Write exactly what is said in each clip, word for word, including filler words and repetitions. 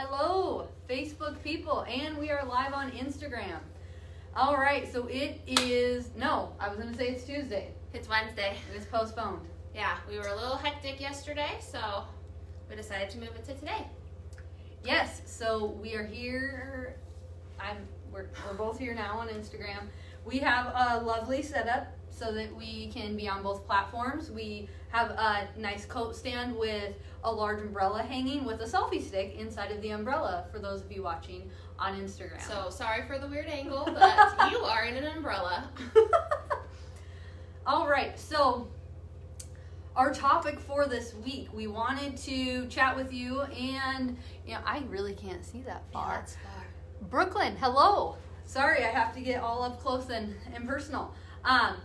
Hello, Facebook people, and we are live on Instagram. All right, so it is, no, I was going to say it's Tuesday. It's Wednesday. It is postponed. Yeah, we were a little hectic yesterday, so we decided to move it to today. Yes, so we are here. I'm. We're, we're both here now on Instagram. We have a lovely setup so that we can be on both platforms. We have a nice coat stand with a large umbrella hanging with a selfie stick inside of the umbrella for those of you watching on Instagram. So sorry for the weird angle, but you are in an umbrella. All right, so our topic for this week, we wanted to chat with you, and you know, I really can't see that far. Yeah, that's far. Brooklyn, hello. Sorry, I have to get all up close and, and personal. Um,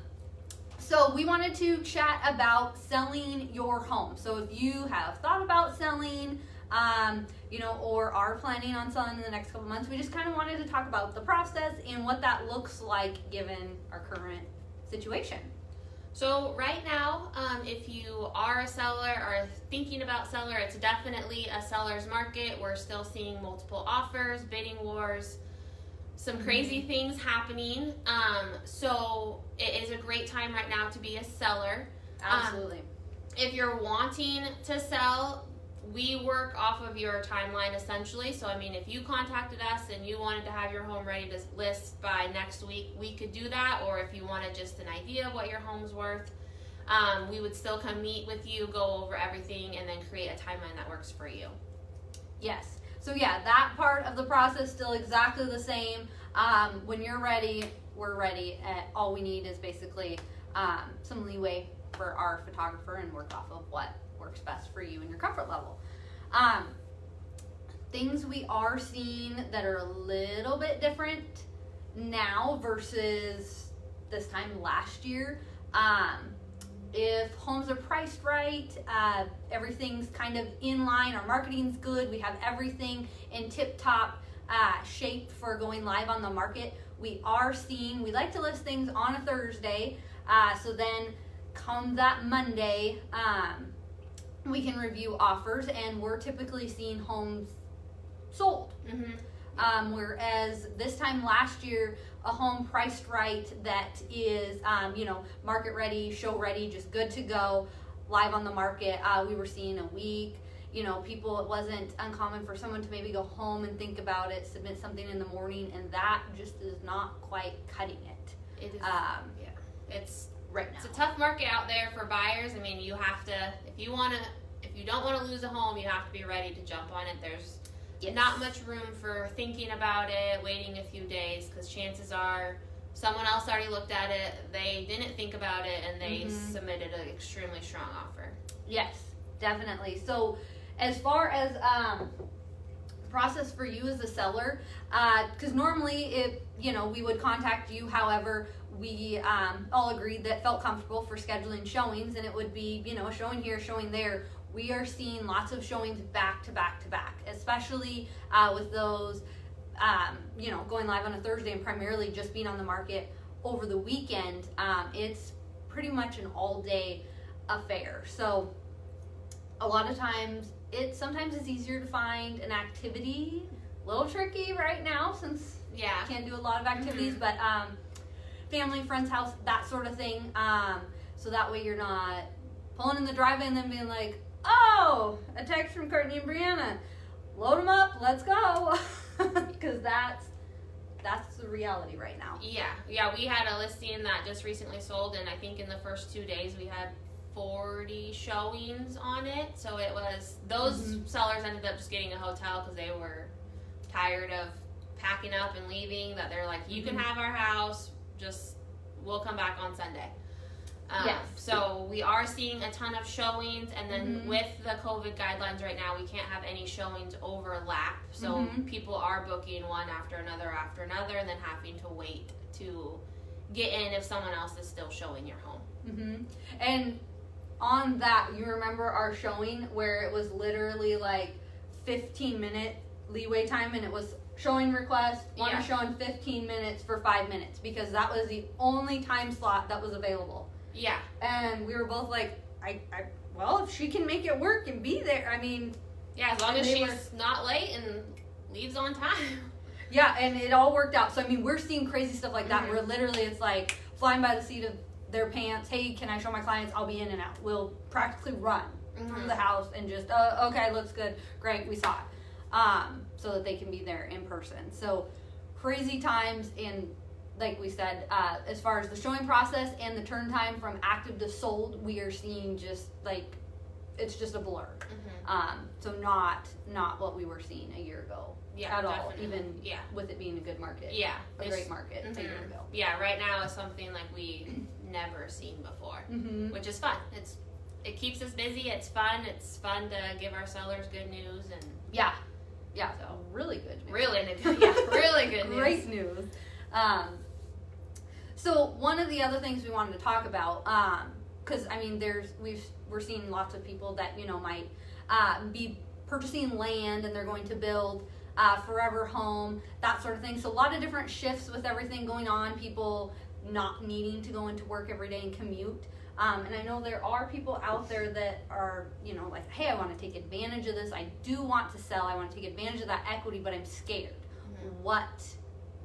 so we wanted to chat about selling your home. So if you have thought about selling, um, you know, or are planning on selling in the next couple months, we just kind of wanted to talk about the process and what that looks like given our current situation. So right now, um, if you are a seller or thinking about seller, it's definitely a seller's market. We're still seeing multiple offers, bidding wars, some crazy things happening. Um, so it is a great time right now to be a seller. Absolutely. Um, if you're wanting to sell, we work off of your timeline essentially. So I mean, if you contacted us and you wanted to have your home ready to list by next week, we could do that. Or if you wanted just an idea of what your home's worth, um, we would still come meet with you, go over everything, and then create a timeline that works for you. Yes. So yeah, that part of the process still exactly the same. Um, when you're ready, we're ready. And all we need is basically um, some leeway for our photographer and work off of what works best for you and your comfort level. Um, things we are seeing that are a little bit different now versus this time last year. Um, if homes are priced right, uh, everything's kind of in line, our marketing's good, we have everything in tip-top uh, shape for going live on the market. We are seeing, we like to list things on a Thursday, uh, so then come that Monday, um, we can review offers, and we're typically seeing homes sold. Mm-hmm. Um, whereas this time last year, a home priced right that is, um, you know, market ready, show ready, just good to go, live on the market, uh, we were seeing a week. You know, people, it wasn't uncommon for someone to maybe go home and think about it, submit something in the morning, and that just is not quite cutting it. It is, um, yeah. It's... Right now. It's a tough market out there for buyers. I mean, you have to, if you want to, if you don't want to lose a home, you have to be ready to jump on it. There's yes. not much room for thinking about it, waiting a few days, because chances are someone else already looked at it, they didn't think about it, and they mm-hmm. submitted an extremely strong offer. Yes, definitely. So as far as um, process for you as a seller, because uh, normally if, you know, we would contact you, however, we um, all agreed that felt comfortable for scheduling showings, and it would be, you know, a showing here, a showing there. We are seeing lots of showings back to back to back, especially uh, with those, um, you know, going live on a Thursday and primarily just being on the market over the weekend. Um, it's pretty much an all-day affair. So a lot of times, it sometimes it's easier to find an activity. A little tricky right now since yeah, you can't do a lot of activities, mm-hmm. but. Um, family, friend's house, that sort of thing. Um, so that way you're not pulling in the driveway and then being like, oh, a text from Courtney and Brianna. Load them up, let's go. Because that's that's the reality right now. Yeah, yeah, we had a listing that just recently sold, and I think in the first two days we had forty showings on it. So it was, those mm-hmm. sellers ended up just getting a hotel because they were tired of packing up and leaving, that they're like, you can have our house, just we'll come back on Sunday. Um, yes. So we are seeing a ton of showings, and then mm-hmm. with the COVID guidelines right now, we can't have any showings overlap. So mm-hmm. people are booking one after another after another, and then having to wait to get in if someone else is still showing your home. Mm-hmm. And on that, you remember our showing where it was literally like fifteen minute leeway time, and it was showing request, want yeah. to show in fifteen minutes for five minutes, because that was the only time slot that was available. Yeah. And we were both like, I, I well, if she can make it work and be there, I mean, Yeah, as long as she's were... not late and leaves on time. Yeah, and it all worked out. So, I mean, we're seeing crazy stuff like that mm-hmm. where literally it's like flying by the seat of their pants. Hey, can I show my clients? I'll be in and out. We'll practically run mm-hmm. from the house and just, uh, okay, looks good. Great, we saw it. Um, so that they can be there in person. So, crazy times in... Like we said, uh, as far as the showing process and the turn time from active to sold, we are seeing just like, it's just a blur. Mm-hmm. Um, so not not what we were seeing a year ago yeah, at definitely. all, even yeah. with it being a good market. Yeah. A it's, great market mm-hmm. a year ago. Yeah, right now it's something like we never seen before, mm-hmm. which is fun. It's It keeps us busy. It's fun. It's fun to give our sellers good news. and Yeah. Yeah. So really good news. Really, yeah, really good news. Great news. Um, so one of the other things we wanted to talk about, um, cause I mean, there's, we've, we're seeing lots of people that, you know, might, uh, be purchasing land and they're going to build uh forever home, that sort of thing. So a lot of different shifts with everything going on, people not needing to go into work every day and commute. Um, and I know there are people out there that are, you know, like, hey, I want to take advantage of this. I do want to sell. I want to take advantage of that equity, but I'm scared. Mm-hmm. What,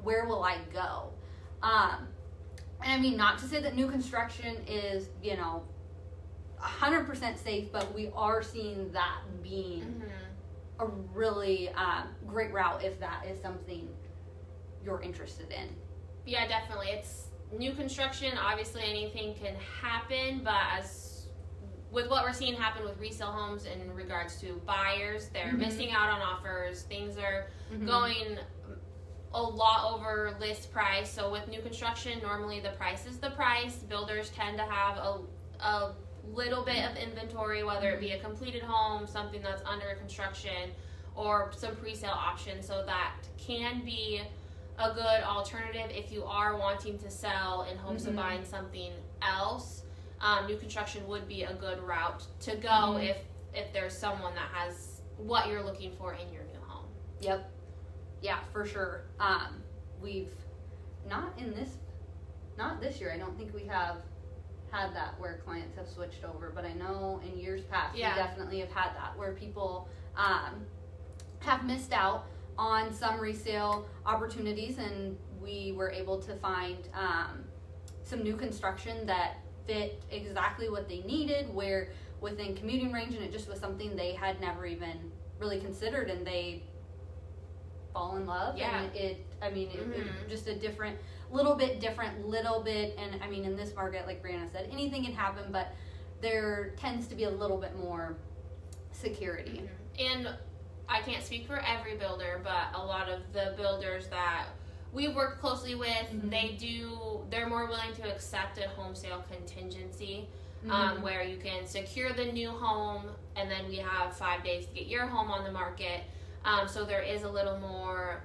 where will I go? Um, And I mean, not to say that new construction is, you know, one hundred percent safe, but we are seeing that being mm-hmm. a really uh, great route if that is something you're interested in. Yeah, definitely. It's new construction. Obviously, anything can happen, but as with what we're seeing happen with resale homes in regards to buyers, they're mm-hmm. missing out on offers. Things are mm-hmm. going a lot over list price. So with new construction, normally the price is the price. Builders tend to have a a little bit of inventory, whether it be a completed home, something that's under construction, or some pre-sale options. So that can be a good alternative if you are wanting to sell in hopes mm-hmm. of buying something else. Um, new construction would be a good route to go mm-hmm. if if there's someone that has what you're looking for in your new home. Yep. Yeah, for sure. Um, we've not in this, not this year. I don't think we have had that where clients have switched over, but I know in years past, yeah. we definitely have had that where people um, have missed out on some resale opportunities, and we were able to find um, some new construction that fit exactly what they needed, where within commuting range, and it just was something they had never even really considered, and they fall in love. Yeah. And it, I mean, it, mm-hmm. it, just a different, little bit different, little bit. And I mean, in this market, like Brianna said, anything can happen, but there tends to be a little bit more security. Mm-hmm. And I can't speak for every builder, but a lot of the builders that we work closely with, mm-hmm. they do, they're more willing to accept a home sale contingency. Mm-hmm. Um, where you can secure the new home, and then we have five days to get your home on the market. Um, so there is a little more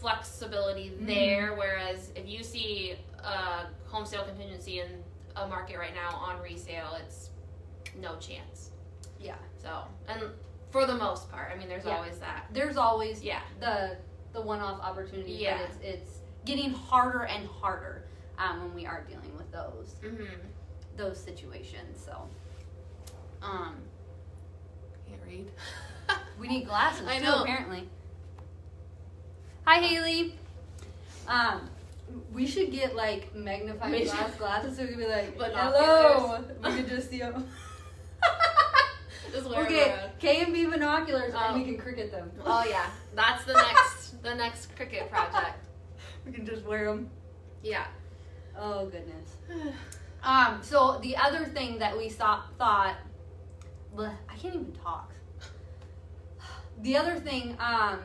flexibility there, mm-hmm. whereas if you see a home sale contingency in a market right now on resale, it's no chance. Yeah. So, and for the most part, I mean, there's yeah. always that. There's always yeah. the the one-off opportunity, yeah. but it's, it's getting harder and harder um, when we are dealing with those mm-hmm. those situations. So, um, can't read. We need glasses, I know. too, apparently. Hi, Haley. Um, we should get, like, magnifying glass glasses so we could be like, hello. We could just see them. Just we'll get K and B binoculars um, and we can cricket them. Oh, yeah. That's the next the next cricket project. We can just wear them. Yeah. Oh, goodness. um. So, the other thing that we saw, thought, bleh, I can't even talk. The other thing um,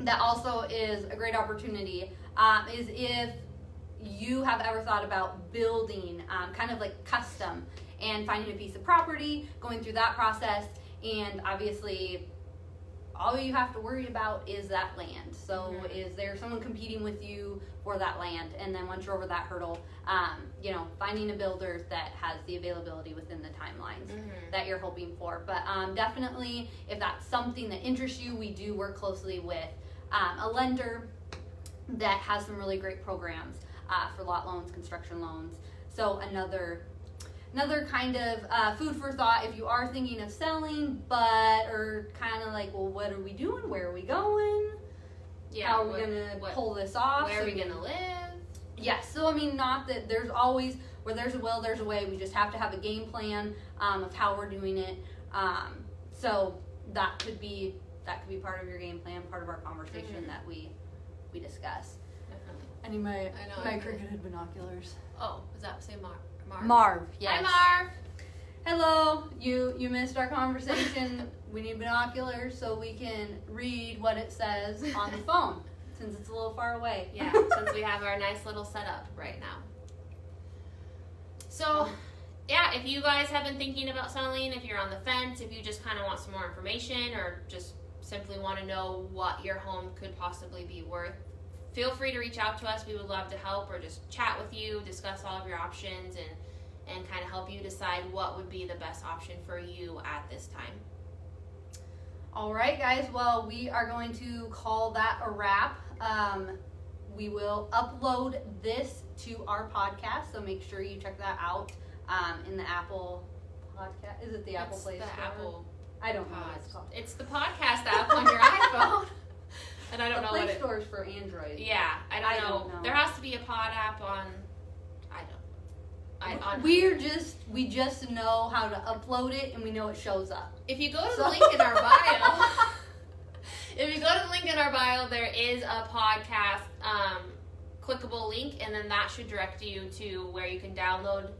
that also is a great opportunity um, is if you have ever thought about building um, kind of like custom and finding a piece of property, going through that process, and obviously all you have to worry about is that land. So mm-hmm. is there someone competing with you for that land? And then once you're over that hurdle, um, you know, finding a builder that has the availability within the timelines mm-hmm. that you're hoping for. But um, definitely, if that's something that interests you, we do work closely with um, a lender that has some really great programs uh, for lot loans, construction loans. So another another kind of uh, food for thought if you are thinking of selling, but are kind of like, well, what are we doing? Where are we going? Yeah, how are we going to pull this off? Where are we going to live? Yeah, so I mean, not that there's always, where there's a will, there's a way. We just have to have a game plan um, of how we're doing it. Um, so that could be that could be part of your game plan, part of our conversation mm-hmm. that we we discuss. Definitely. I need my I know, my I cricketed binoculars. Oh, is that say Marv? Marv. Marv, yes. Hi, Marv. Hello. You you missed our conversation. We need binoculars so we can read what it says on the phone, since it's a little far away. Yeah, since we have our nice little setup right now. So, yeah, if you guys have been thinking about selling, if you're on the fence, if you just kind of want some more information or just simply want to know what your home could possibly be worth, feel free to reach out to us. We would love to help or just chat with you, discuss all of your options, and, and kind of help you decide what would be the best option for you at this time. All right, guys. Well, we are going to call that a wrap. Um, we will upload this to our podcast, so make sure you check that out um, in the Apple podcast. Is it the Apple Play Store? Apple. I don't know what it's called. It's the podcast app on your iPhone. And I don't know what it is. The Play Store is for Android. Yeah, I don't, I know. don't know. There has to be a pod app on. I don't. I, on We're just we just know how to upload it, and we know it shows up. If you go to so. the link in our bio, if you go to the link in our bio, there is a podcast um, clickable link, and then that should direct you to where you can download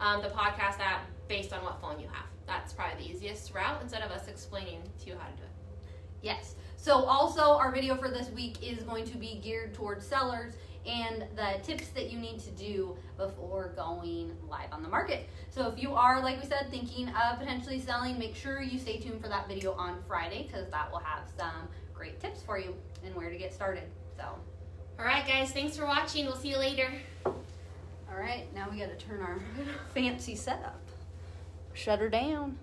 um, the podcast app based on what phone you have. That's probably the easiest route instead of us explaining to you how to do it. Yes. So also our video for this week is going to be geared towards sellers and the tips that you need to do before going live on the market. So if you are, like we said, thinking of potentially selling, make sure you stay tuned for that video on Friday, because that will have some great tips for you and where to get started. So, all right, guys, thanks for watching. We'll see you later. All right, now we got to turn our fancy setup. Shut her down.